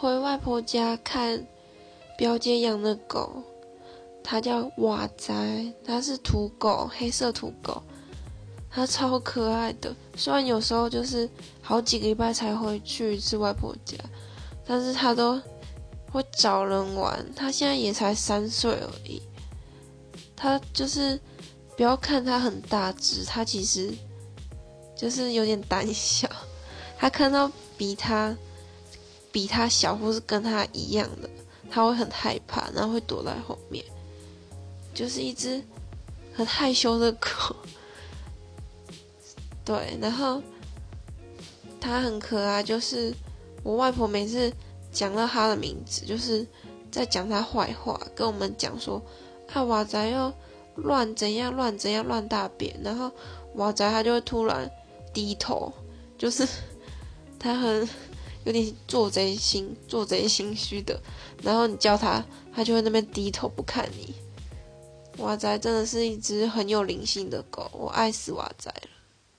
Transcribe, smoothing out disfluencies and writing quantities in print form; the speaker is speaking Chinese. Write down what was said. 回外婆家看表姐养的狗，它叫瓦仔，它是土狗，黑色土狗，它超可爱的。虽然有时候就是好几个礼拜才回去一次外婆家，但是它都会找人玩。它现在也才3岁而已，它就是不要看它很大只，它其实就是有点胆小。它看到比它小或是跟它一样的，它会很害怕，然后会躲在后面，就是一只很害羞的狗。对，然后它很可爱，就是我外婆每次讲到它的名字，就是在讲它坏话，跟我们讲说啊，瓦仔又乱怎样乱怎样乱大便，然后瓦仔它就会突然低头，就是它很有点做贼心虚的，然后你叫它，它就会那边低头不看你。瓦仔真的是一只很有灵性的狗，我爱死瓦仔了。